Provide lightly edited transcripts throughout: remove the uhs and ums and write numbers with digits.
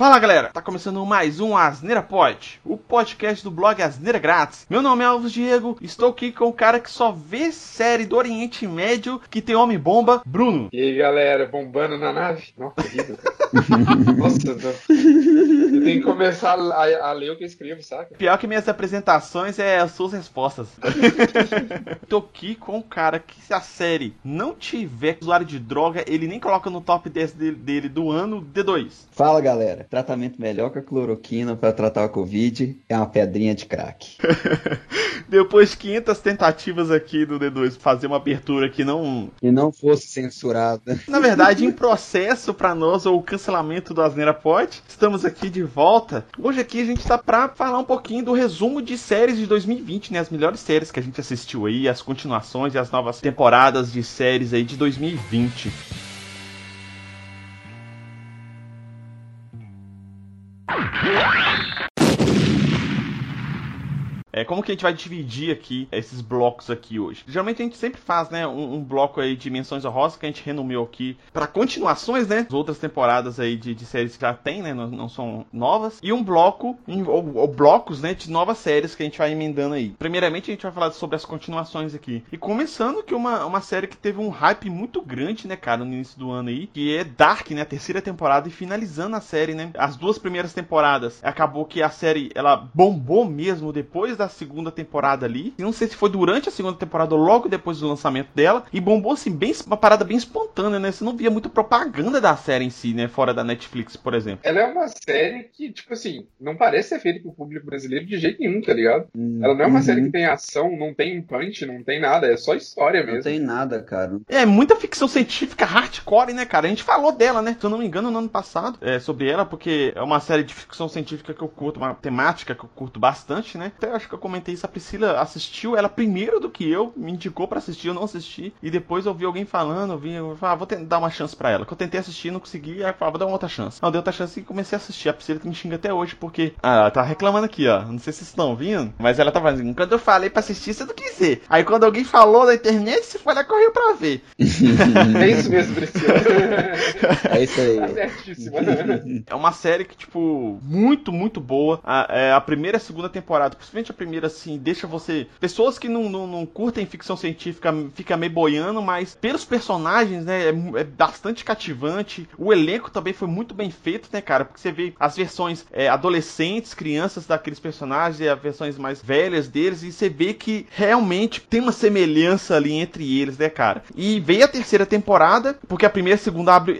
Fala galera, tá começando mais um Asneira Pod, o podcast do blog Asneira Grátis. Meu nome é Alves Diego, estou aqui com o cara que só vê série do Oriente Médio que tem homem-bomba, Bruno. E aí galera, bombando na nave? Nossa, horrível, cara. Nossa, eu tenho que começar a ler o que eu escrevo, saca? Pior que minhas apresentações é as suas respostas. Tô aqui com o cara que se a série não tiver usuário de droga, ele nem coloca no top 10 dele do ano, D2. Fala galera. Tratamento melhor que a cloroquina para tratar a Covid é uma pedrinha de crack. Depois de 500 tentativas aqui do D2 fazer uma abertura que não... E não fosse censurada. Na verdade, em processo para nós, ou o cancelamento do Asneira Pod, estamos aqui de volta. Hoje aqui a gente tá para falar um pouquinho do resumo de séries de 2020, né? As melhores séries que a gente assistiu aí, as continuações e as novas temporadas de séries aí de 2020. Como que a gente vai dividir aqui esses blocos aqui hoje? Geralmente a gente sempre faz, né, um bloco aí de menções honrosas que a gente renomeou aqui para continuações, né, as outras temporadas aí de séries que já tem, né, não são novas, e um bloco, ou blocos, né, de novas séries que a gente vai emendando aí. Primeiramente a gente vai falar sobre as continuações aqui, e começando que uma série que teve um hype muito grande, né, cara, no início do ano aí, que é Dark, né, a terceira temporada, e finalizando a série, né, as duas primeiras temporadas, acabou que a série, ela bombou mesmo depois da segunda temporada ali, não sei se foi durante a segunda temporada ou logo depois do lançamento dela, e bombou assim, bem, uma parada bem espontânea, né? Você não via muito propaganda da série em si, né? Fora da Netflix, por exemplo. Ela é uma série que, tipo assim, não parece ser feita pro público brasileiro de jeito nenhum, tá ligado? Ela não é uma série que tem ação, não tem punch, não tem nada, é só história mesmo. Não tem nada, cara. É, muita ficção científica hardcore, né, cara? A gente falou dela, né? Se eu não me engano, no ano passado, sobre ela, porque é uma série de ficção científica que eu curto, uma temática que eu curto bastante, né? Até acho que eu comentei isso, a Priscila assistiu ela primeiro do que eu, me indicou pra assistir, eu não assisti, e depois eu vi alguém falando, eu falei, vou dar uma chance pra ela, que eu tentei assistir, não consegui, aí eu falei, vou dar uma outra chance. Não, deu outra chance e comecei a assistir, a Priscila que me xinga até hoje, porque, ela tá reclamando aqui, ó, não sei se vocês estão ouvindo, mas ela tá fazendo, quando eu falei pra assistir, você não quis ver, aí quando alguém falou na internet, você foi lá, correu pra ver. É isso mesmo, Priscila. É isso aí. Tá certíssimo. É uma série que, tipo, muito, muito boa, a primeira e a segunda temporada, principalmente a primeira, assim, deixa você... Pessoas que não curtem ficção científica fica meio boiando, mas pelos personagens, né, é bastante cativante. O elenco também foi muito bem feito, né, cara? Porque você vê as versões adolescentes, crianças daqueles personagens e as versões mais velhas deles, e você vê que realmente tem uma semelhança ali entre eles, né, cara? E veio a terceira temporada, porque a primeira e a segunda abre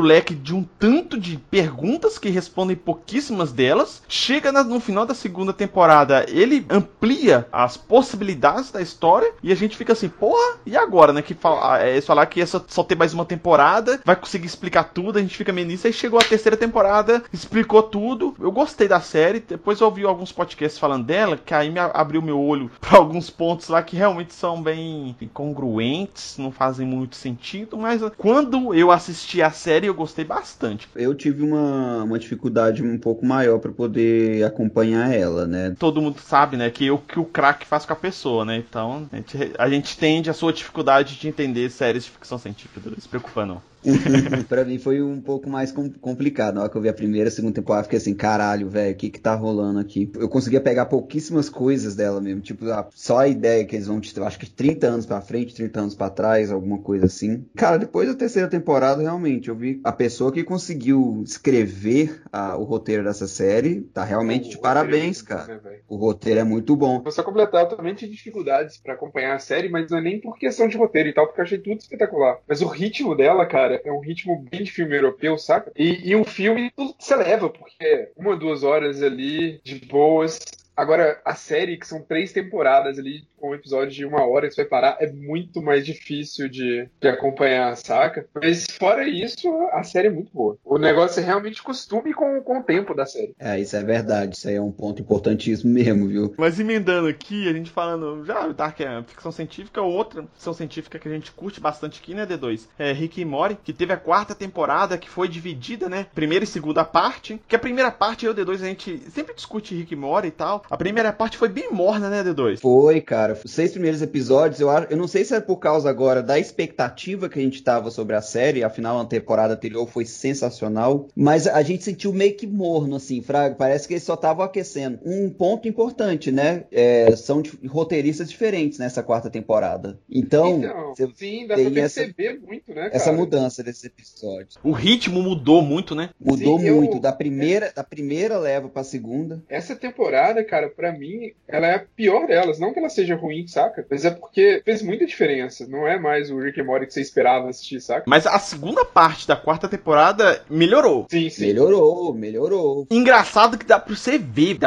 o leque de um tanto de perguntas que respondem pouquíssimas delas. Chega no final da segunda temporada, ele amplia as possibilidades da história e a gente fica assim, porra, e agora, né? Que falar que só tem mais uma temporada, vai conseguir explicar tudo, a gente fica meio nisso. Aí chegou a terceira temporada, explicou tudo. Eu gostei da série, depois eu ouvi alguns podcasts falando dela, que aí me abriu meu olho pra alguns pontos lá que realmente são bem incongruentes, não fazem muito sentido, mas quando eu assisti a série, eu gostei bastante. Eu tive uma dificuldade um pouco maior pra poder acompanhar ela, né? Todo mundo sabe, né, que o crack faz com a pessoa, né? Então, a gente tende a sua dificuldade de entender séries de ficção científica, não se preocupa não. Pra mim foi um pouco mais complicado. Na hora que eu vi a primeira, a segunda temporada, fiquei assim, caralho, velho, o que tá rolando aqui? Eu conseguia pegar pouquíssimas coisas dela mesmo, tipo, só a ideia que eles vão te... Acho que 30 anos pra frente, 30 anos pra trás, alguma coisa assim. Cara, depois da terceira temporada, realmente, eu vi a pessoa que conseguiu escrever o roteiro dessa série, tá realmente de parabéns, cara. O roteiro é muito bom. Vou só completar, eu também tive dificuldades pra acompanhar a série, mas não é nem por questão de roteiro e tal, porque eu achei tudo espetacular. Mas o ritmo dela, cara, é um ritmo bem de filme europeu, saca? E um filme tudo que você leva, porque é 1 ou 2 horas ali, de boas. Agora, a série, que são 3 temporadas ali, com episódios de 1 hora que você vai parar, é muito mais difícil de acompanhar, saca? Mas fora isso, a série é muito boa. O negócio é realmente costume com o tempo da série. É, isso é verdade. Isso aí é um ponto importantíssimo mesmo, viu? Mas emendando aqui, a gente falando, já o Dark é ficção científica, outra ficção científica que a gente curte bastante aqui, né, D2? É Rick e Morty, que teve a 4ª temporada, que foi dividida, né, primeira e segunda parte, que a primeira parte, eu e o D2, a gente sempre discute Rick e Morty e tal. A primeira parte foi bem morna, né, D2? Foi, cara. cara. Os 6 primeiros episódios, eu não sei se é por causa agora da expectativa que a gente tava sobre a série, afinal a temporada anterior foi sensacional, mas a gente sentiu meio que morno, assim, fraco, parece que eles só estavam aquecendo. Um ponto importante, né, são roteiristas diferentes nessa quarta temporada. Então sim, dá pra perceber muito, né, cara? Essa mudança desses episódios. O ritmo mudou muito, né? Mudou muito, da primeira leva pra segunda. Essa temporada, cara, pra mim, ela é a pior delas, não que ela seja ruim, saca? Mas é porque fez muita diferença, não é mais o Rick e Morty que você esperava assistir, saca? Mas a segunda parte da quarta temporada melhorou. Sim. Melhorou. Engraçado que dá pra você ver,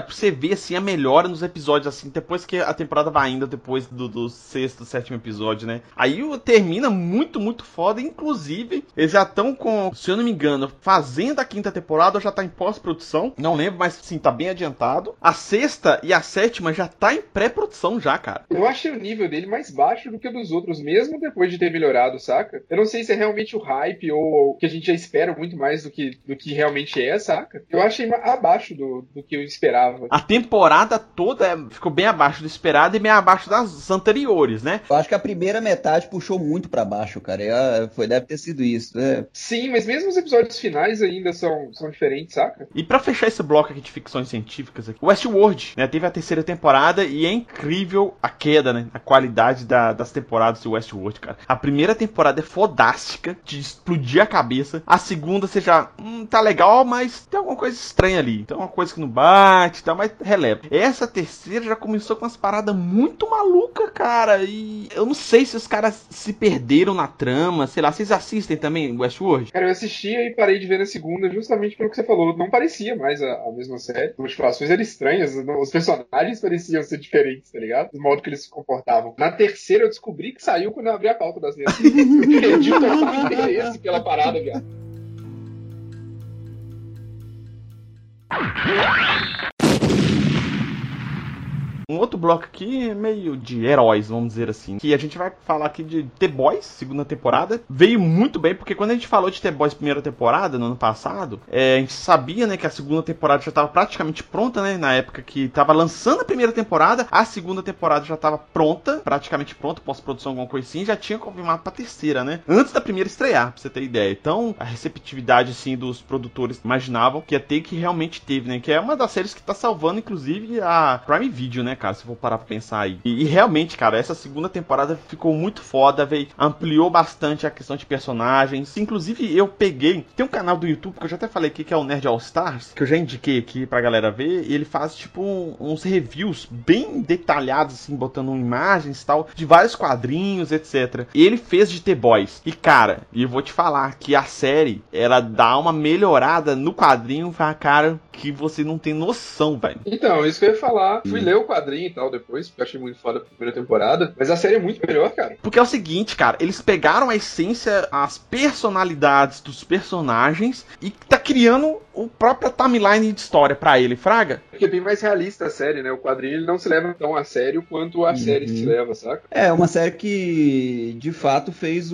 assim, a melhora nos episódios, assim, depois que a temporada vai ainda, depois do sexto, sétimo episódio, né? Aí termina muito, muito foda, inclusive, eles já estão com, se eu não me engano, fazendo a quinta temporada, já tá em pós-produção, não lembro, mas sim, tá bem adiantado. A sexta e a sétima já tá em pré-produção já, cara. Eu achei o nível dele mais baixo do que o dos outros, mesmo depois de ter melhorado, saca? Eu não sei se é realmente o hype ou o que a gente já espera muito mais do que realmente é, saca? Eu achei abaixo do que eu esperava. A temporada toda ficou bem abaixo do esperado e bem abaixo das anteriores, né? Eu acho que a primeira metade puxou muito pra baixo, cara. Deve ter sido isso, né? Sim, mas mesmo os episódios finais ainda são diferentes, saca? E pra fechar esse bloco aqui de ficções científicas, aqui, Westworld, né? Teve a terceira temporada e é incrível a queda, né? A qualidade das temporadas de Westworld, cara. A primeira temporada é fodástica, de explodir a cabeça. A segunda, você já... tá legal, mas tem alguma coisa estranha ali. Tem uma coisa que não bate e tal, mas releva. Essa terceira já começou com umas paradas muito malucas, cara. E eu não sei se os caras se perderam na trama, sei lá. Vocês assistem também Westworld? Cara, eu assistia e parei de ver na segunda justamente pelo que você falou. Não parecia mais a mesma série. As motivações eram estranhas. Os personagens pareciam ser diferentes, tá ligado? O modo que eles se comportavam. Na terceira eu descobri que saiu quando eu abri a pauta das letras. Eu perdi o total interesse pela parada, viado. Um outro bloco aqui é meio de heróis, vamos dizer assim, que a gente vai falar aqui de The Boys, segunda temporada. Veio muito bem, porque quando a gente falou de The Boys primeira temporada, no ano passado, a gente sabia, né, que a segunda temporada já estava praticamente pronta, né, na época que estava lançando a primeira temporada, a segunda temporada já estava pronta, praticamente pronta, pós-produção, alguma coisa assim, já tinha confirmado pra terceira, né, antes da primeira estrear, pra você ter ideia. Então, a receptividade, assim, dos produtores imaginavam que ia ter, que realmente teve, né, que é uma das séries que tá salvando, inclusive, a Prime Video, né, cara, se eu for parar pra pensar aí. E realmente, cara, essa segunda temporada ficou muito foda, velho. Ampliou bastante a questão de personagens. Inclusive, eu peguei... Tem um canal do YouTube, que eu já até falei aqui, que é o Nerd All Stars, que eu já indiquei aqui pra galera ver. E ele faz, tipo, uns reviews bem detalhados, assim, botando imagens e tal, de vários quadrinhos, etc. E ele fez de The Boys. E, cara, eu vou te falar que a série, ela dá uma melhorada no quadrinho, cara, que você não tem noção, velho. Então, isso que eu ia falar. Fui ler o quadrinho e tal depois, porque eu achei muito foda a primeira temporada, mas a série é muito melhor, cara. Porque é o seguinte, cara, eles pegaram a essência, as personalidades dos personagens e tá criando o próprio timeline de história pra ele, fraga. Porque é bem mais realista a série, né? O quadrinho ele não se leva tão a sério quanto a série se leva, saca? É, uma série que de fato fez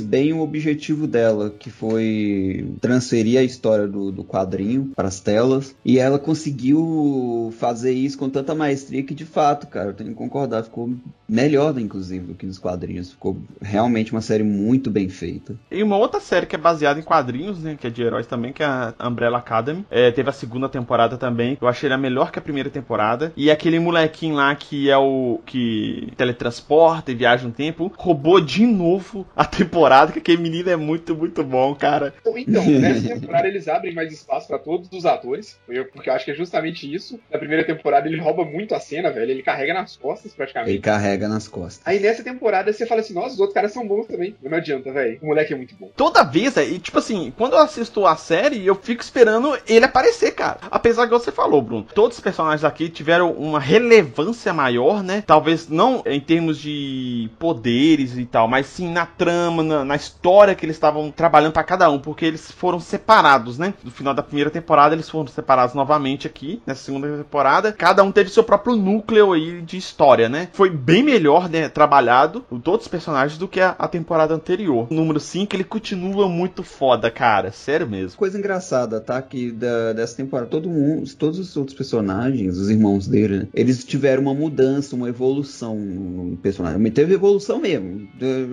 bem o objetivo dela, que foi transferir a história do quadrinho pras telas, e ela conseguiu fazer isso com tanta maestria que, de fato, cara, eu tenho que concordar, ficou melhor, inclusive, do que nos quadrinhos. Ficou realmente uma série muito bem feita. E uma outra série que é baseada em quadrinhos, né, que é de heróis também, que é a Umbrella Academy. Teve a segunda temporada também. Eu achei ela melhor que a primeira temporada. E aquele molequinho lá que é o que teletransporta e viaja no tempo, roubou de novo a temporada, que aquele menino é muito, muito bom, cara. Então, nessa temporada eles abrem mais espaço pra todos os atores, porque eu acho que é justamente isso. Na primeira temporada ele rouba muito a cena, velho. Ele carrega nas costas, praticamente. Ele carrega nas costas. Aí nessa temporada você fala assim, nossa, os outros caras são bons também. Não adianta, velho. O moleque é muito bom. Toda vez, e tipo assim, quando eu assisto a série, eu fico esperando ele aparecer, cara. Apesar que você falou, Bruno, todos os personagens aqui tiveram uma relevância maior, né? Talvez não em termos de poderes e tal, mas sim na trama, na história que eles estavam trabalhando pra cada um, porque eles foram separados, né? No final da primeira temporada, eles foram separados novamente aqui, nessa segunda temporada. Cada um teve seu próprio núcleo aí de história, né? Foi bem melhor, né, trabalhado todos os personagens do que a temporada anterior. O número 5, ele continua muito foda, cara. Sério. sério mesmo. Coisa engraçada, tá? Que dessa temporada, todos os outros personagens, os irmãos dele, né? Eles tiveram uma mudança, uma evolução no personagem. Teve evolução mesmo.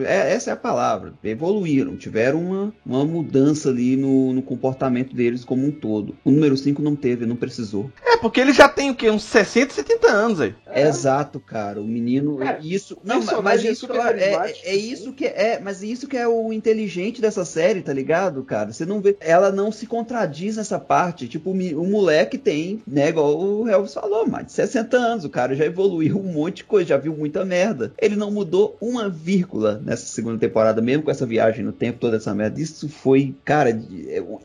Essa é a palavra. Evoluíram. Tiveram uma mudança ali no comportamento deles como um todo. O número 5 não teve, não precisou. É, porque ele já tem o quê? Uns 60, 70 anos aí. É. Exato, cara. O menino... É. Isso... Não, mas isso, claro, é isso que é... Mas isso que é o inteligente dessa série, tá ligado, cara? Você não vê... Ela não se contradiz nessa parte. Tipo, o moleque tem, né? Igual o Elvis falou, mas de 60 anos. O cara já evoluiu um monte de coisa, já viu muita merda. Ele não mudou uma vírgula nessa segunda temporada, mesmo com essa viagem no tempo, toda essa merda. Isso foi, cara,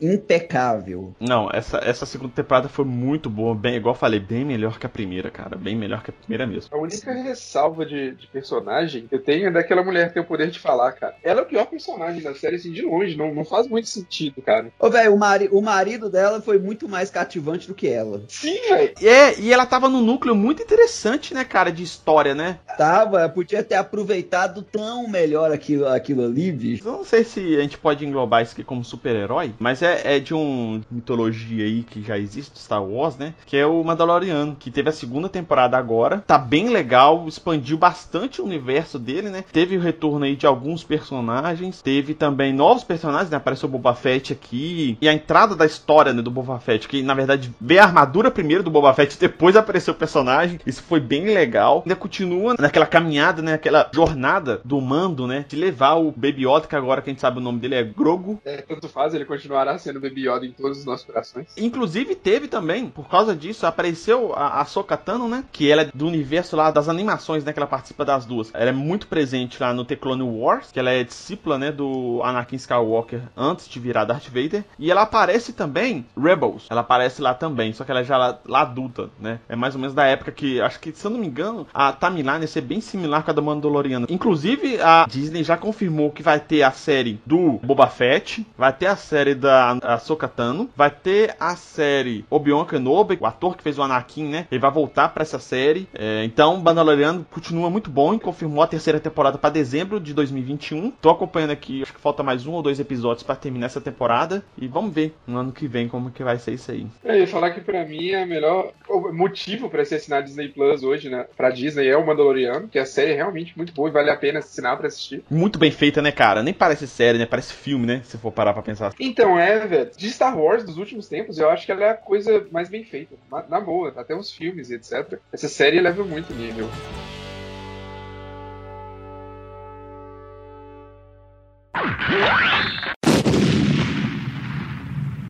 impecável. Não, essa segunda temporada foi muito boa. Bem, igual eu falei, bem melhor que a primeira, cara. Bem melhor que a primeira mesmo. A única ressalva de personagem que eu tenho é daquela mulher que tem o poder de falar, cara. Ela é o pior personagem da série, assim, de longe. Não faz muito sentido, cara. Ô, velho, o marido dela foi muito mais cativante do que ela. Sim, velho. É, e ela tava num núcleo muito interessante, né, cara, de história, né? Tava, podia ter aproveitado tão melhor aquilo ali, bicho. Eu não sei se a gente pode englobar isso aqui como super-herói, mas é de uma mitologia aí que já existe, Star Wars, né? Que é o Mandaloriano, que teve a segunda temporada agora. Tá bem legal, expandiu bastante o universo dele, né? Teve o retorno aí de alguns personagens, teve também novos personagens, né? Apareceu o Boba Fett aqui, e a entrada da história, né, do Boba Fett, que na verdade veio a armadura primeiro do Boba Fett, depois apareceu o personagem. Isso foi bem legal. Ainda continua naquela caminhada, né, aquela jornada do Mando, né, de levar o Baby Yoda, que agora quem sabe o nome dele é Grogu. É, tanto faz, ele continuará sendo Baby Yoda em todos os nossos corações. Inclusive teve também, por causa disso, apareceu a Ahsoka Tano, né, que ela é do universo lá das animações, né, que ela participa das duas. Ela é muito presente lá no The Clone Wars, que ela é discípula, né, do Anakin Skywalker antes de virar Darth Vader, e ela aparece também Rebels, ela aparece lá também, só que ela é já lá adulta, né, é mais ou menos da época que, acho que, se eu não me engano, a timeline ia ser bem similar com a da Mandaloriana. Inclusive, a Disney já confirmou que vai ter a série do Boba Fett, vai ter a série da Ahsoka Tano, vai ter a série Obi-Wan Kenobi, o ator que fez o Anakin, né, ele vai voltar pra essa série, então Mandaloriano continua muito bom e confirmou a terceira temporada pra dezembro de 2021. Tô acompanhando aqui, acho que falta mais um ou dois episódios pra terminar essa temporada e vamos ver no ano que vem como que vai ser isso aí. Eu ia falar que pra mim é melhor, o motivo pra se assinar Disney Plus hoje, né, pra Disney é o Mandaloriano, que a série é realmente muito boa e vale a pena assinar pra assistir. Muito bem feita, né, cara? Nem parece série, né? Parece filme, né? Se for parar pra pensar. Então, velho, de Star Wars dos últimos tempos, eu acho que ela é a coisa mais bem feita, na boa, até os filmes e etc. Essa série leva muito nível.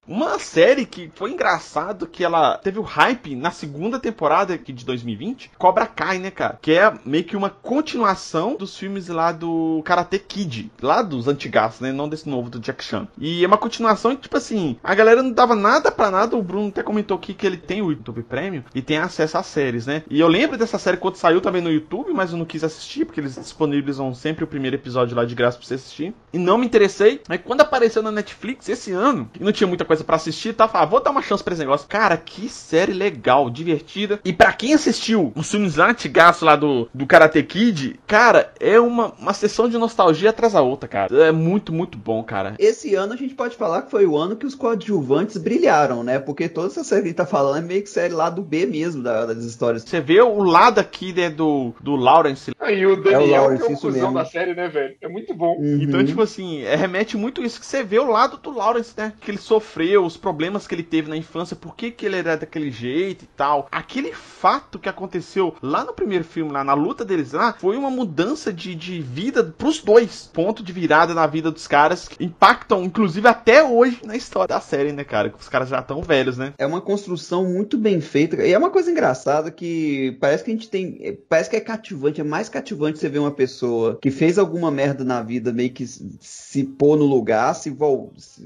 Uma série que foi engraçado que ela teve o hype na segunda temporada aqui de 2020, Cobra Kai, né, cara? Que é meio que uma continuação dos filmes lá do Karate Kid, lá dos antigas, né? Não desse novo do Jack Chan. E é uma continuação que, tipo assim, a galera não dava nada pra nada. O Bruno até comentou aqui que ele tem o YouTube Premium e tem acesso às séries, né? E eu lembro dessa série quando saiu também no YouTube, mas eu não quis assistir, porque eles disponibilizam sempre o primeiro episódio lá de graça pra você assistir. E não me interessei. Aí quando apareceu na Netflix esse ano, e não tinha muita coisa pra assistir, tá? Fala, vou dar uma chance pra esse negócio. Cara, que série legal, divertida. E pra quem assistiu os filmes lá antigaço lá do Karate Kid, cara, é uma sessão de nostalgia atrás da outra, cara. É muito, muito bom, cara. Esse ano a gente pode falar que foi o ano que os coadjuvantes brilharam, né? Porque toda essa série que a gente tá falando é meio que série lá do B mesmo, das histórias. Você vê o lado aqui, né, do Lawrence. Ah, e o Daniel, o Lawrence, que é o cuzão da série, né, velho? É muito bom. Uhum. Então, tipo assim, remete muito isso que você vê o lado do Lawrence, né? Que ele sofreu, os problemas que ele teve na infância, por que ele era daquele jeito e tal. Aquele fato que aconteceu lá no primeiro filme, lá na luta deles lá, foi uma mudança de vida pros dois. Ponto de virada na vida dos caras, que impactam, inclusive, até hoje na história da série, né, cara? Os caras já tão velhos, né? É uma construção muito bem feita. E é uma coisa engraçada que parece que a gente tem... Parece que é cativante, é mais cativante você ver uma pessoa que fez alguma merda na vida meio que se pôr no lugar, se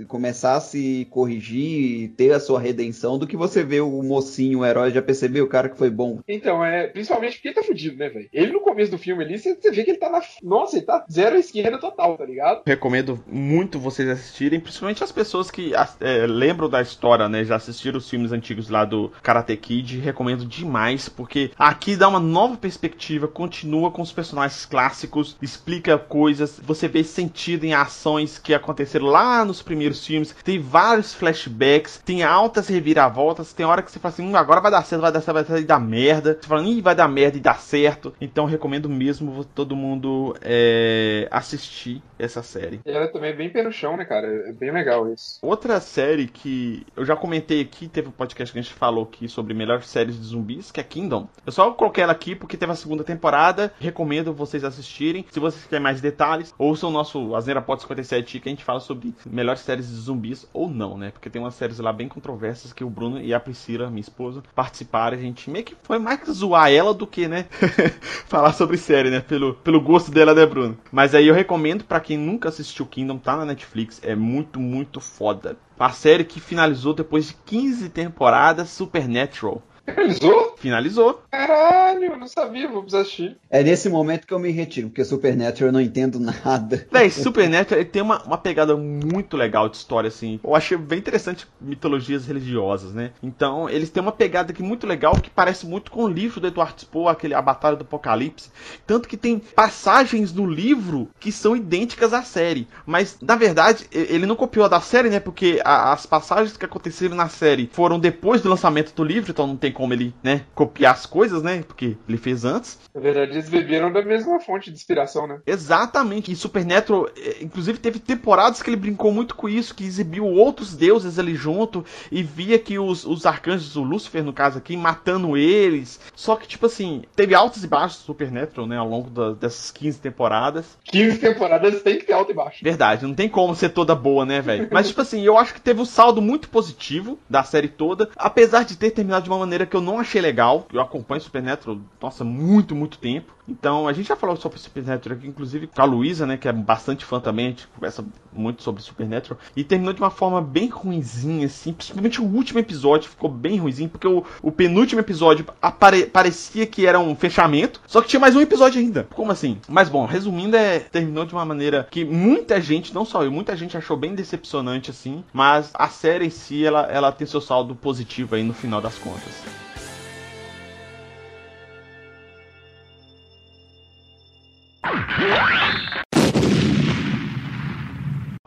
começar a se corrigir, corrigir e ter a sua redenção do que você vê o mocinho, o herói, já percebeu o cara que foi bom. Então, principalmente porque ele tá fudido, né, velho? Ele no começo do filme ali, você vê que ele tá na... Nossa, ele tá zero à esquerda total, tá ligado? Recomendo muito vocês assistirem, principalmente as pessoas que lembram da história, né? Já assistiram os filmes antigos lá do Karate Kid, recomendo demais, porque aqui dá uma nova perspectiva, continua com os personagens clássicos, explica coisas, você vê sentido em ações que aconteceram lá nos primeiros filmes, tem vários flashbacks, tem altas reviravoltas, tem hora que você fala assim, agora vai dar certo, vai dar certo, vai dar certo e dá merda, você fala, vai dar merda e dá certo, então recomendo mesmo todo mundo assistir essa série. Ela também é bem pé no chão, né, cara? É bem legal isso. Outra série que eu já comentei aqui, teve um podcast que a gente falou aqui sobre melhores séries de zumbis, que é Kingdom. Eu só coloquei ela aqui porque teve a segunda temporada, recomendo vocês assistirem. Se vocês querem mais detalhes, ouçam o nosso Asneira Pod 57, que a gente fala sobre melhores séries de zumbis ou não, né? Porque tem umas séries lá bem controversas que o Bruno e a Priscila, minha esposa, participaram. A gente meio que foi mais zoar ela do que, né, falar sobre série, né? Pelo gosto dela, né, Bruno? Mas aí eu recomendo pra quem nunca assistiu Kingdom, tá na Netflix, é muito, muito foda. A série que finalizou depois de 15 temporadas, Supernatural. Finalizou? Finalizou. Caralho, eu não sabia, vou precisar assistir. É nesse momento que eu me retiro, porque Supernatural eu não entendo nada. Véi, Supernatural ele tem uma pegada muito legal de história, assim. Eu achei bem interessante mitologias religiosas, né? Então, eles têm uma pegada aqui muito legal, que parece muito com o livro do Edward Spohr, aquele A Batalha do Apocalipse. Tanto que tem passagens no livro que são idênticas à série. Mas, na verdade, ele não copiou a da série, né? Porque as passagens que aconteceram na série foram depois do lançamento do livro, então não tem como ele, né, copiar as coisas, né, porque ele fez antes. Na verdade, eles beberam da mesma fonte de inspiração, né? Exatamente. E Supernatural, inclusive, teve temporadas que ele brincou muito com isso, que exibiu outros deuses ali junto e via que os arcanjos, o Lúcifer, no caso aqui, matando eles. Só que, tipo assim, teve altos e baixos do Supernatural, né, ao longo dessas 15 temporadas. 15 temporadas tem que ter alto e baixo. Verdade, não tem como ser toda boa, né, velho? Mas, tipo assim, eu acho que teve um saldo muito positivo da série toda, apesar de ter terminado de uma maneira que eu não achei legal. Eu acompanho Supernatural, nossa, muito, muito tempo. Então, a gente já falou sobre Supernatural aqui, inclusive com a Luísa, né, que é bastante fã também, a gente conversa muito sobre Supernatural, e terminou de uma forma bem ruinzinha, assim, principalmente o último episódio ficou bem ruinzinho, porque o penúltimo episódio parecia que era um fechamento, só que tinha mais um episódio ainda. Como assim? Mas, bom, resumindo, terminou de uma maneira que muita gente, não só eu, muita gente achou bem decepcionante, assim, mas a série em si, ela tem seu saldo positivo aí no final das contas.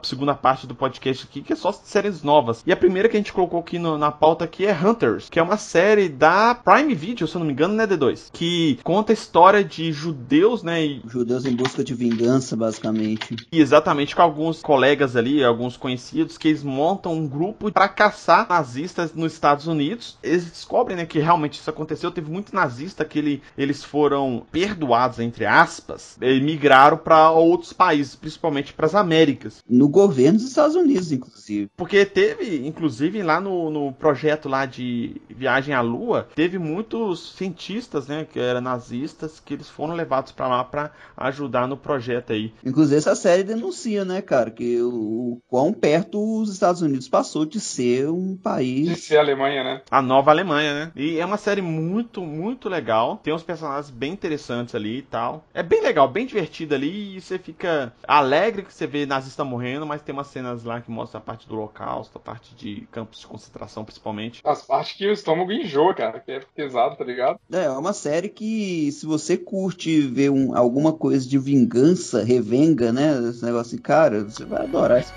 Segunda parte do podcast aqui, que é só séries novas. E a primeira que a gente colocou aqui na pauta aqui é Hunters, que é uma série da Prime Video, se eu não me engano, né, D2? Que conta a história de judeus, né? Judeus em busca de vingança, basicamente. E exatamente, com alguns colegas ali, alguns conhecidos, que eles montam um grupo para caçar nazistas nos Estados Unidos. Eles descobrem, né, que realmente isso aconteceu. Teve muito nazista que eles foram perdoados, entre aspas, e migraram para outros países, principalmente para as Américas. No governo dos Estados Unidos, inclusive. Porque teve, inclusive, lá no projeto lá de Viagem à Lua, teve muitos cientistas, né, que eram nazistas, que eles foram levados pra lá pra ajudar no projeto aí. Inclusive, essa série denuncia, né, cara, que o quão perto os Estados Unidos passou de ser um país... De ser a Alemanha, né? A nova Alemanha, né? E é uma série muito, muito legal. Tem uns personagens bem interessantes ali e tal. É bem legal, bem divertido ali, e você fica alegre que você vê nazista morrendo, mas tem umas cenas lá que mostram a parte do holocausto, a parte de campos de concentração, principalmente. As partes que o estômago enjoa, cara, que é pesado, tá ligado? É uma série que, se você curte ver alguma coisa de vingança, revenga, né, esse negócio assim, cara, você vai adorar isso.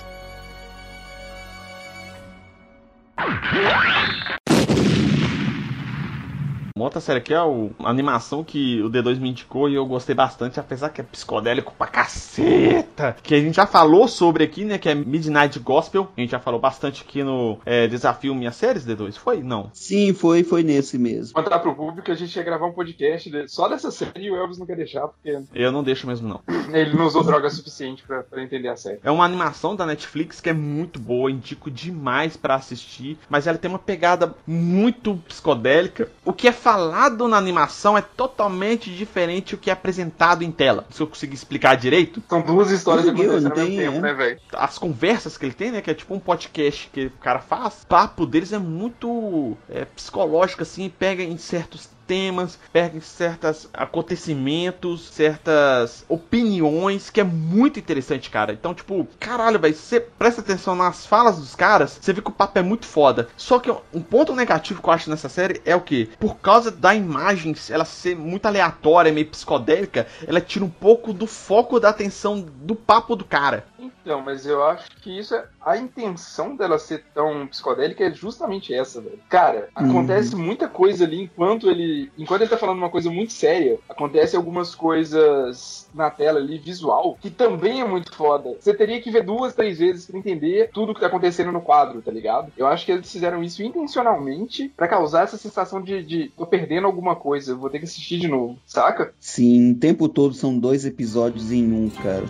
Uma outra série aqui é a animação que o D2 me indicou e eu gostei bastante, apesar que é psicodélico pra caceta, que a gente já falou sobre aqui, né, que é Midnight Gospel. A gente já falou bastante aqui no Desafio Minhas Séries, D2, foi? Não? Sim, foi nesse mesmo. Contar pro público, a gente ia gravar um podcast só dessa série e o Elvis não quer deixar, porque... Eu não deixo mesmo, não. Ele não usou droga suficiente pra entender a série. É uma animação da Netflix que é muito boa, indico demais pra assistir, mas ela tem uma pegada muito psicodélica, o que é falado na animação é totalmente diferente do que é apresentado em tela. Se eu conseguir explicar direito... São duas histórias acontecendo ao mesmo tempo, né, velho? As conversas que ele tem, né, que é tipo um podcast que o cara faz, o papo deles é muito psicológico, assim, pega em certos temas, perdem certos acontecimentos, certas opiniões, que é muito interessante, cara. Então, tipo, caralho, velho, você presta atenção nas falas dos caras, você vê que o papo é muito foda. Só que um ponto negativo que eu acho nessa série é o quê? Por causa da imagem, ela ser muito aleatória, meio psicodélica, ela tira um pouco do foco da atenção do papo do cara. Então, mas eu acho que isso é... A intenção dela ser tão psicodélica é justamente essa, velho. Cara, acontece muita coisa ali enquanto ele tá falando uma coisa muito séria, acontece algumas coisas na tela ali, visual, que também é muito foda. Você teria que ver 2, 3 vezes pra entender tudo que tá acontecendo no quadro, tá ligado? Eu acho que eles fizeram isso intencionalmente pra causar essa sensação de tô perdendo alguma coisa, vou ter que assistir de novo, saca? Sim, o tempo todo são 2 episódios em um, cara.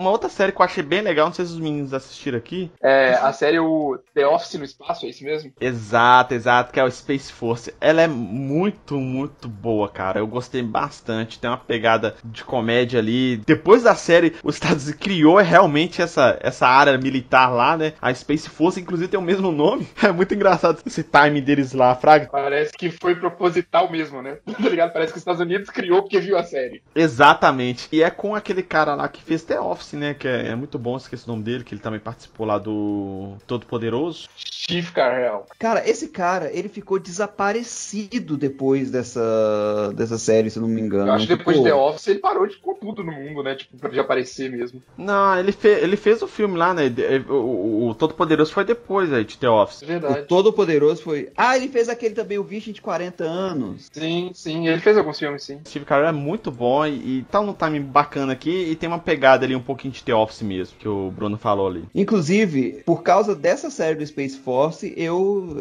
Uma outra série que eu achei bem legal, não sei se os meninos assistiram aqui. É, a série The Office no espaço, é isso mesmo? Exato, que é o Space Force. Ela é muito, muito boa, cara. Eu gostei bastante, tem uma pegada de comédia ali. Depois da série, os Estados Unidos criou realmente essa área militar lá, né? A Space Force, inclusive, tem o mesmo nome. É muito engraçado esse time deles lá, Fraga. Parece que foi proposital mesmo, né? Tá ligado? Parece que os Estados Unidos criou porque viu a série. Exatamente. E é com aquele cara lá que fez The Office, né, que é muito bom, esqueci o nome dele, que ele também participou lá do Todo Poderoso. Steve Carell. Cara, esse cara, ele ficou desaparecido depois dessa série, se eu não me engano. Eu acho que depois de The Office ele parou de pôr tudo no mundo, né, tipo, pra ele aparecer mesmo. Não, ele fez o filme lá, né, o Todo Poderoso foi depois aí de The Office. É verdade. O Todo Poderoso foi... Ah, ele fez aquele também, o Virgem de 40 anos. Sim, ele fez alguns filmes, sim. Steve Carell é muito bom e tá num time bacana aqui e tem uma pegada ali um pouco de The Office mesmo, que o Bruno falou ali. Inclusive, por causa dessa série do Space Force, eu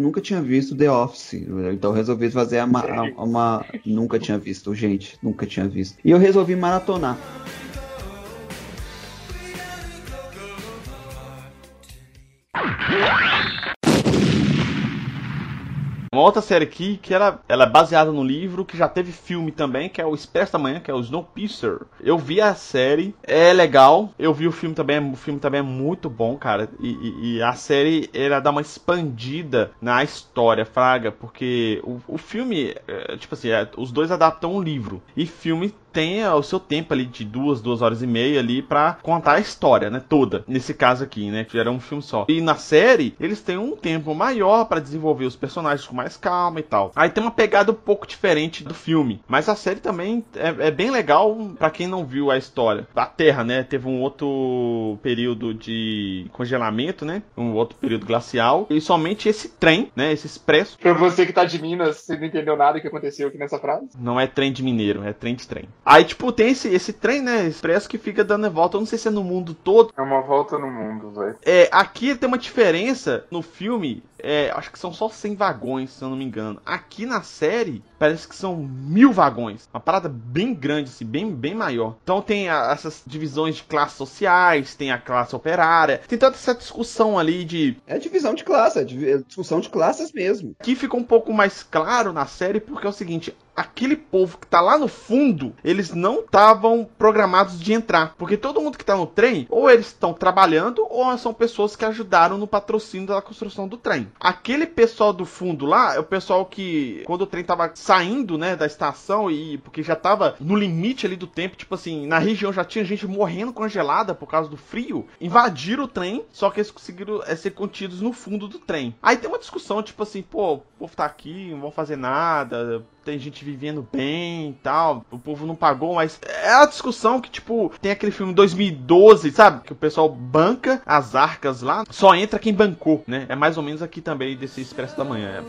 nunca tinha visto The Office, então resolvi fazer nunca tinha visto, e eu resolvi maratonar. Uma outra série aqui, que ela é baseada no livro, que já teve filme também, que é o Expresso da Manhã, que é o Snowpiercer. Eu vi a série, é legal, eu vi o filme também é muito bom, cara. E a série, ela dá uma expandida na história, Fraga, porque o filme, os dois adaptam um livro, e filme tem o seu tempo ali de 2 horas e meia ali pra contar a história, né, toda. Nesse caso aqui, né, que era um filme só. E na série, eles têm um tempo maior pra desenvolver os personagens com mais calma e tal. Aí tem uma pegada um pouco diferente do filme. Mas a série também é bem legal pra quem não viu a história. A Terra, né, teve um outro período de congelamento, né, um outro período glacial. E somente esse trem, né, esse expresso... Pra você que tá de Minas, você não entendeu nada do que aconteceu aqui nessa frase? Não é trem de mineiro, é trem de trem. Aí, tipo, tem esse trem, né, expresso que fica dando a volta. Eu não sei se é no mundo todo. É uma volta no mundo, velho. É, aqui tem uma diferença no filme. Acho que são só 100 vagões, se eu não me engano. Aqui na série, parece que são 1000 vagões. Uma parada bem grande, assim, bem maior. Então tem essas divisões de classes sociais, tem a classe operária. Tem toda essa discussão ali de... É divisão de classe, discussão de classes mesmo. Aqui fica um pouco mais claro na série, porque é o seguinte... Aquele povo que tá lá no fundo, eles não estavam programados de entrar. Porque todo mundo que tá no trem, ou eles estão trabalhando, ou são pessoas que ajudaram no patrocínio da construção do trem. Aquele pessoal do fundo lá, é o pessoal que, quando o trem tava saindo, né, da estação, e porque já tava no limite ali do tempo, tipo assim, na região já tinha gente morrendo congelada por causa do frio, invadiram o trem, só que eles conseguiram ser contidos no fundo do trem. Aí tem uma discussão, tipo assim, pô, o povo tá aqui, não vão fazer nada... Tem gente vivendo bem e tal, o povo não pagou, mas é a discussão que, tipo, tem aquele filme 2012, sabe? Que o pessoal banca as arcas lá, só entra quem bancou, né? É mais ou menos aqui também desse Expresso da Manhã.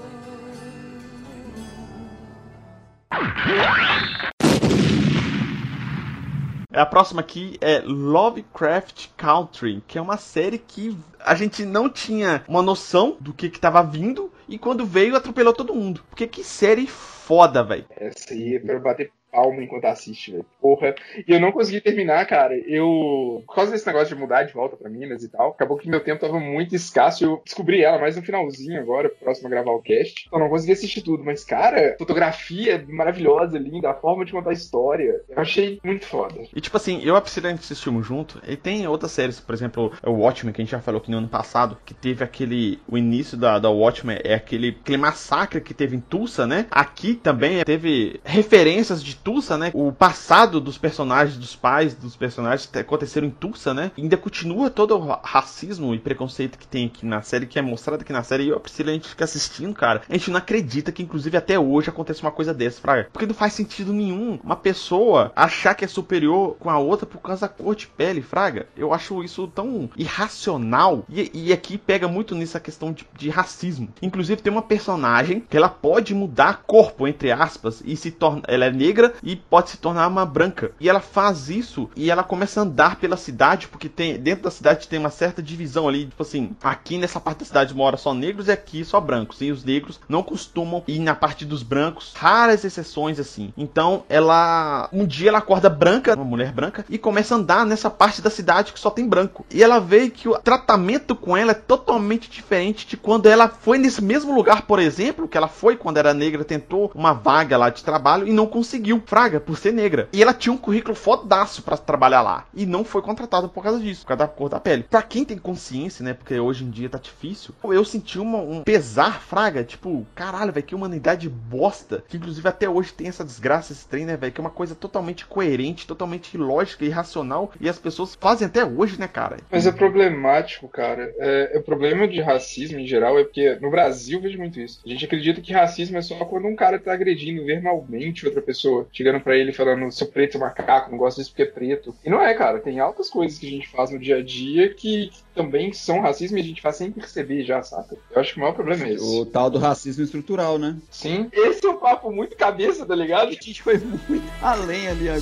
A próxima aqui é Lovecraft Country, que é uma série que a gente não tinha uma noção do que tava vindo, e quando veio, atropelou todo mundo. Porque que série foda, velho. Essa aí é pra bater calma enquanto assiste, velho. Porra. E eu não consegui terminar, cara. Eu, por causa desse negócio de mudar de volta pra Minas e tal, acabou que meu tempo tava muito escasso. Eu descobri ela mais no finalzinho agora, próximo a gravar o cast. Então não consegui assistir tudo, mas, cara, fotografia maravilhosa, linda, a forma de contar a história. Eu achei muito foda. E, tipo assim, eu e a Priscila, a gente assistimos junto. E tem outras séries, por exemplo, o Watchmen, que a gente já falou que no ano passado, que teve aquele... O início da Watchmen é aquele massacre que teve em Tulsa, né? Aqui também teve referências de Tulsa, né? O passado dos personagens, dos pais dos personagens que aconteceram em Tulsa, né? E ainda continua todo o racismo e preconceito que tem aqui na série, que é mostrado aqui na série. E eu, a Priscila, a gente fica assistindo, cara. A gente não acredita que, inclusive, até hoje acontece uma coisa dessa, fraga. Porque não faz sentido nenhum uma pessoa achar que é superior com a outra por causa da cor de pele, fraga. Eu acho isso tão irracional. E aqui pega muito nisso a questão de racismo. Inclusive, tem uma personagem que ela pode mudar corpo, entre aspas, e se torna... Ela é negra e pode se tornar uma branca. E ela faz isso e ela começa a andar pela cidade, porque tem dentro da cidade tem uma certa divisão ali, tipo assim, aqui nessa parte da cidade mora só negros e aqui só brancos. E os negros não costumam ir na parte dos brancos, raras exceções, assim. Então, ela... Um dia ela acorda branca, uma mulher branca, e começa a andar nessa parte da cidade que só tem branco. E ela vê que o tratamento com ela é totalmente diferente de quando ela foi nesse mesmo lugar, por exemplo, que ela foi quando era negra, tentou uma vaga lá de trabalho e não conseguiu, fraga, por ser negra. E ela tinha um currículo fodaço pra trabalhar lá e não foi contratada por causa disso, por causa da cor da pele. Pra quem tem consciência, né, porque hoje em dia tá difícil, eu senti um pesar, fraga, tipo, caralho, velho, que humanidade bosta, que inclusive até hoje tem essa desgraça, esse trem, né, velho, que é uma coisa totalmente coerente, totalmente lógica e racional, e as pessoas fazem até hoje, né, cara. Mas é problemático, cara, o problema de racismo em geral é porque no Brasil eu vejo muito isso. A gente acredita que racismo é só quando um cara tá agredindo verbalmente outra pessoa, chegando pra ele falando, seu preto é macaco, não gosto disso porque é preto. E não é, cara, tem altas coisas que a gente faz no dia a dia que também são racismo e a gente faz sem perceber já, saca? Eu acho que o maior problema é esse. O tal do racismo estrutural, né? Sim. Esse é um papo muito cabeça, tá ligado? A gente foi muito além ali agora.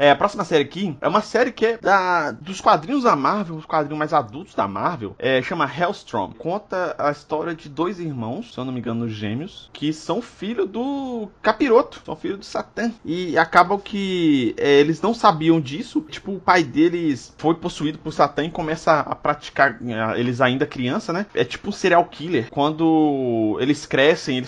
A próxima série aqui é uma série que é dos quadrinhos da Marvel, os quadrinhos mais adultos da Marvel, chama Hellstrom. Conta a história de dois irmãos, se eu não me engano, gêmeos, que são filhos do capiroto, são filhos do Satã. E acabam que eles não sabiam disso. Tipo, o pai deles foi possuído por Satã e começa a praticar, eles ainda criança, né? É tipo um serial killer. Quando eles crescem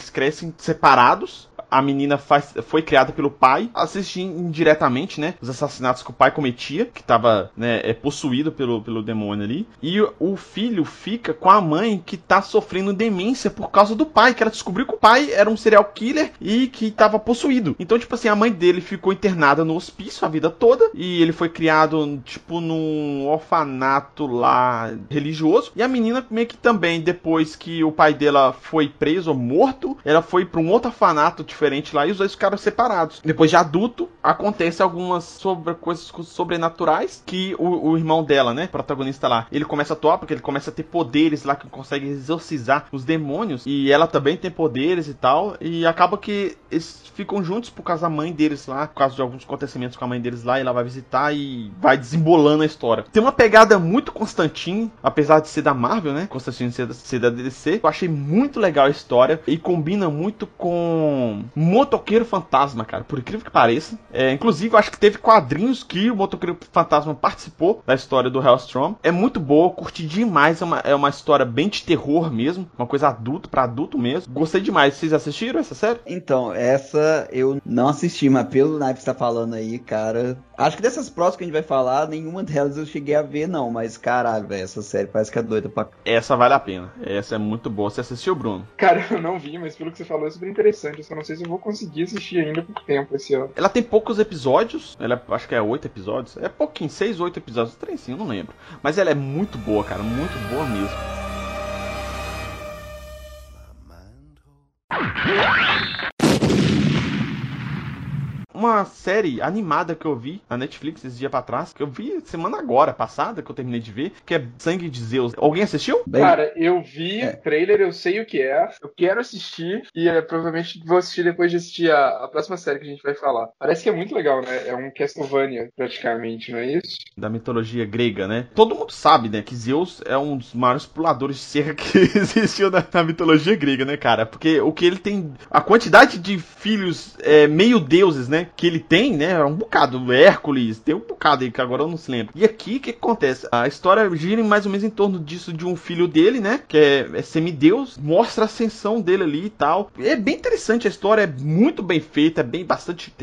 separados. A menina foi criada pelo pai, assistindo indiretamente, né, os assassinatos que o pai cometia, que estava, né, possuído pelo demônio ali. E o filho fica com a mãe que tá sofrendo demência por causa do pai, que ela descobriu que o pai era um serial killer e que estava possuído. Então, tipo assim, a mãe dele ficou internada no hospício a vida toda e ele foi criado, tipo, num orfanato lá religioso. E a menina meio que também, depois que o pai dela foi preso ou morto, ela foi para um outro orfanato, tipo, diferente lá, e os dois ficaram separados. Depois de adulto, acontece algumas coisas sobrenaturais que o irmão dela, né, protagonista lá, ele começa a atuar, porque ele começa a ter poderes lá que consegue exorcizar os demônios, e ela também tem poderes e tal, e acaba que eles ficam juntos por causa da mãe deles lá, por causa de alguns acontecimentos com a mãe deles lá, e ela vai visitar e vai desembolando a história. Tem uma pegada muito Constantine, apesar de ser da Marvel, né, Constantine ser da DC, eu achei muito legal a história, e combina muito com Motoqueiro Fantasma, cara, por incrível que pareça. Inclusive, eu acho que teve quadrinhos que o Motoqueiro Fantasma participou da história do Hellstrom. É muito boa, curti demais. É uma história bem de terror mesmo, uma coisa adulto pra adulto mesmo. Gostei demais. Vocês assistiram essa série? Então, essa eu não assisti, mas pelo naipe que você tá falando aí, cara... Acho que dessas próximas que a gente vai falar, nenhuma delas eu cheguei a ver, não. Mas, caralho, velho, essa série parece que é doida pra... Essa vale a pena. Essa é muito boa. Você assistiu, Bruno? Cara, eu não vi, mas pelo que você falou é super interessante. Eu só não sei se eu vou conseguir assistir ainda por tempo esse ano. Ela tem poucos episódios. Ela acho que é 8 episódios. É pouquinho, 6, 8 episódios. 3, sim, eu não lembro. Mas ela é muito boa, cara. Muito boa mesmo. uma série animada que eu vi na Netflix esse dia pra trás, que eu vi semana agora, passada, que eu terminei de ver, que é Sangue de Zeus. Alguém assistiu? Cara, eu vi o trailer, eu sei o que é, eu quero assistir e provavelmente vou assistir depois de assistir a próxima série que a gente vai falar. Parece que é muito legal, né? É um Castlevania, praticamente, não é isso? Da mitologia grega, né? Todo mundo sabe, né, que Zeus é um dos maiores puladores de cerca que existiu na mitologia grega, né, cara? Porque o que ele tem, a quantidade de filhos meio deuses, né, que ele tem, né, é um bocado. Hércules, tem um bocado aí que agora eu não se lembro. E aqui, o que acontece? A história gira mais ou menos em torno disso, de um filho dele, né, que é semideus, mostra a ascensão dele ali e tal. É bem interessante a história, é muito bem feita, tem bastante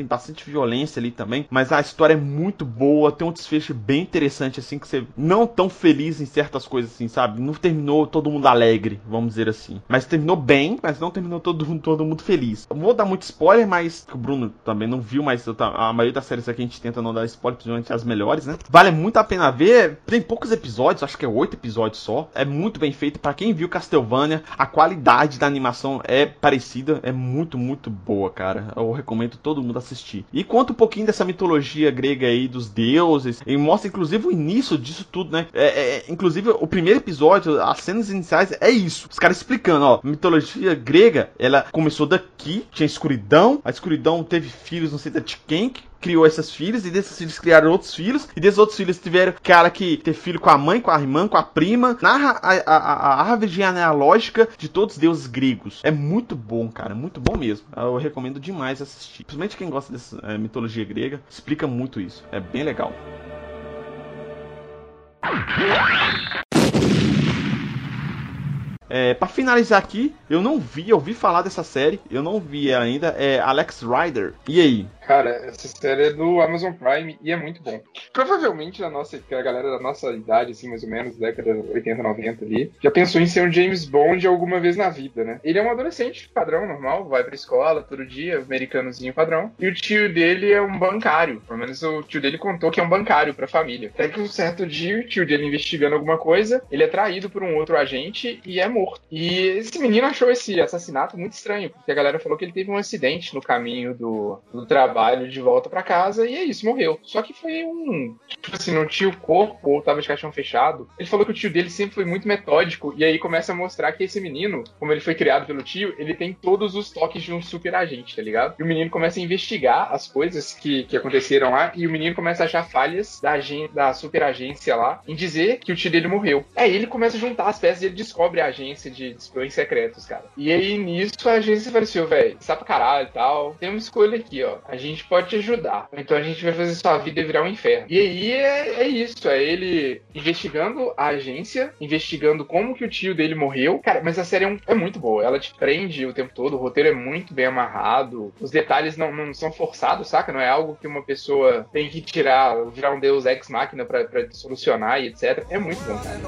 violência ali também, mas a história é muito boa, tem um desfecho bem interessante, assim, que você não tão feliz em certas coisas, assim, sabe? Não terminou todo mundo alegre, vamos dizer assim. Mas terminou bem, mas não terminou todo mundo feliz. Eu vou dar muito spoiler, mas o Bruno também não viu, mas a maioria das séries aqui a gente tenta não dar spoiler, principalmente as melhores, né? Vale muito a pena ver, tem poucos episódios, acho que é 8 episódios só, é muito bem feito. Pra quem viu Castlevania, a qualidade da animação é parecida, é muito, muito boa, cara. Eu recomendo todo mundo assistir. E conta um pouquinho dessa mitologia grega aí, dos deuses, e mostra inclusive o início disso tudo, né? Inclusive, o primeiro episódio, as cenas iniciais, é isso. Os caras explicando, ó, a mitologia grega, ela começou daqui, tinha escuridão, a escuridão teve filhos, não sei de quem, que criou essas filhas, e desses filhos criaram outros filhos, e desses outros filhos tiveram cara que ter filho com a mãe, com a irmã, com a prima. Narra a árvore genealógica de todos os deuses gregos. É muito bom, cara, muito bom mesmo. Eu recomendo demais assistir. Principalmente quem gosta dessa mitologia grega, explica muito isso. É bem legal. Pra finalizar aqui, eu ouvi falar dessa série, eu não vi ainda, é Alex Rider. E aí? Cara, essa série é do Amazon Prime e é muito bom. Provavelmente a galera da nossa idade, assim, mais ou menos, década 80, 90 ali, já pensou em ser um James Bond alguma vez na vida, né? Ele é um adolescente padrão, normal, vai pra escola todo dia, americanozinho padrão. E o tio dele é um bancário, pelo menos o tio dele contou que é um bancário pra família. Até que um certo dia, o tio dele investigando alguma coisa, ele é traído por um outro agente e é morto. E esse menino achou esse assassinato muito estranho, porque a galera falou que ele teve um acidente no caminho do trabalho de volta pra casa, e é isso, morreu. Só que foi tipo assim, não tinha o corpo, ou tava de caixão fechado. Ele falou que o tio dele sempre foi muito metódico, e aí começa a mostrar que esse menino, como ele foi criado pelo tio, ele tem todos os toques de um super agente, tá ligado? E o menino começa a investigar as coisas que aconteceram lá, e o menino começa a achar falhas da super agência lá, em dizer que o tio dele morreu. Aí ele começa a juntar as peças e ele descobre a agência de espiões secretos, cara. E aí, nisso, a agência falou assim, velho, sabe pra caralho e tal, tem uma escolha aqui, ó, a gente pode te ajudar, então a gente vai fazer sua vida virar um inferno. E aí, é isso, é ele investigando a agência, investigando como que o tio dele morreu. Cara, mas a série é muito boa, ela te prende o tempo todo, o roteiro é muito bem amarrado, os detalhes não são forçados, saca? Não é algo que uma pessoa tem que virar um deus ex machina pra solucionar e etc. É muito bom, cara.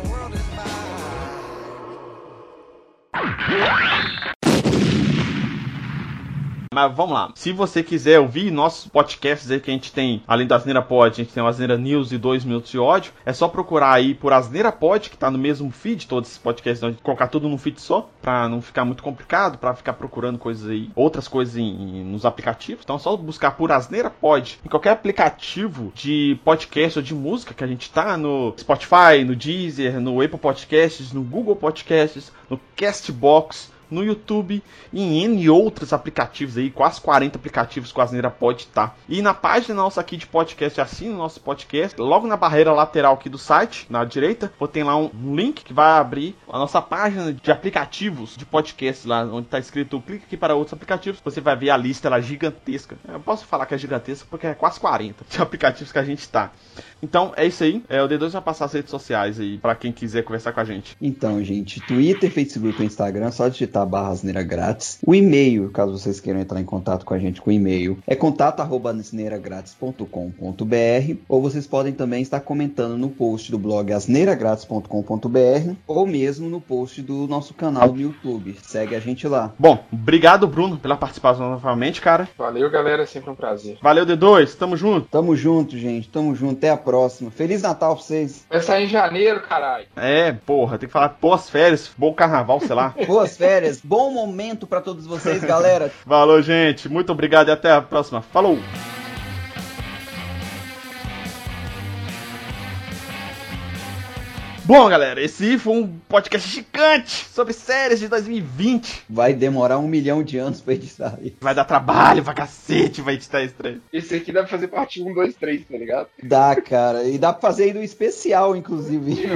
Mas vamos lá, se você quiser ouvir nossos podcasts aí que a gente tem, além da Asneira Pod, a gente tem o Asneira News e 2 Minutos de Ódio, é só procurar aí por Asneira Pod, que tá no mesmo feed, todos esses podcasts, colocar tudo num feed só, pra não ficar muito complicado, pra ficar procurando coisas aí, outras coisas nos aplicativos, então é só buscar por Asneira Pod, em qualquer aplicativo de podcast ou de música que a gente tá, no Spotify, no Deezer, no Apple Podcasts, no Google Podcasts, no Castbox, no YouTube e em N outros aplicativos aí, quase 40 aplicativos que a Asneira Pod tá. E na página nossa aqui de podcast, assina o nosso podcast, logo na barreira lateral aqui do site, na direita, tem lá um link que vai abrir a nossa página de aplicativos de podcast lá, onde tá escrito, clica aqui para outros aplicativos, você vai ver a lista lá gigantesca. Eu posso falar que é gigantesca porque é quase 40 de aplicativos que a gente tá. Então, é isso aí. O D2 vai passar as redes sociais aí, pra quem quiser conversar com a gente. Então, gente, Twitter, Facebook e Instagram, só digitar /Asneira Grátis. O e-mail, caso vocês queiram entrar em contato com a gente com o e-mail, é contato@asneiragratis.com.br, ou vocês podem também estar comentando no post do blog asneiragratis.com.br, ou mesmo no post do nosso canal do YouTube. Segue a gente lá. Bom, obrigado, Bruno, pela participação novamente, cara. Valeu, galera, sempre um prazer. Valeu, D2, tamo junto. Tamo junto, gente, tamo junto. Até a próxima. Feliz Natal pra vocês. Vai sair em janeiro, caralho. Tem que falar boas férias, bom carnaval, sei lá. Boas férias, bom momento pra todos vocês, galera. Valeu, gente. Muito obrigado e até a próxima. Falou! Bom, galera, esse foi um podcast gigante sobre séries de 2020. Vai demorar 1 milhão de anos pra editar aí. Vai dar trabalho pra cacete, vai editar esse trem. Esse aqui dá pra fazer parte 1, 2, 3, tá ligado? Dá, cara. E dá pra fazer aí do especial, inclusive.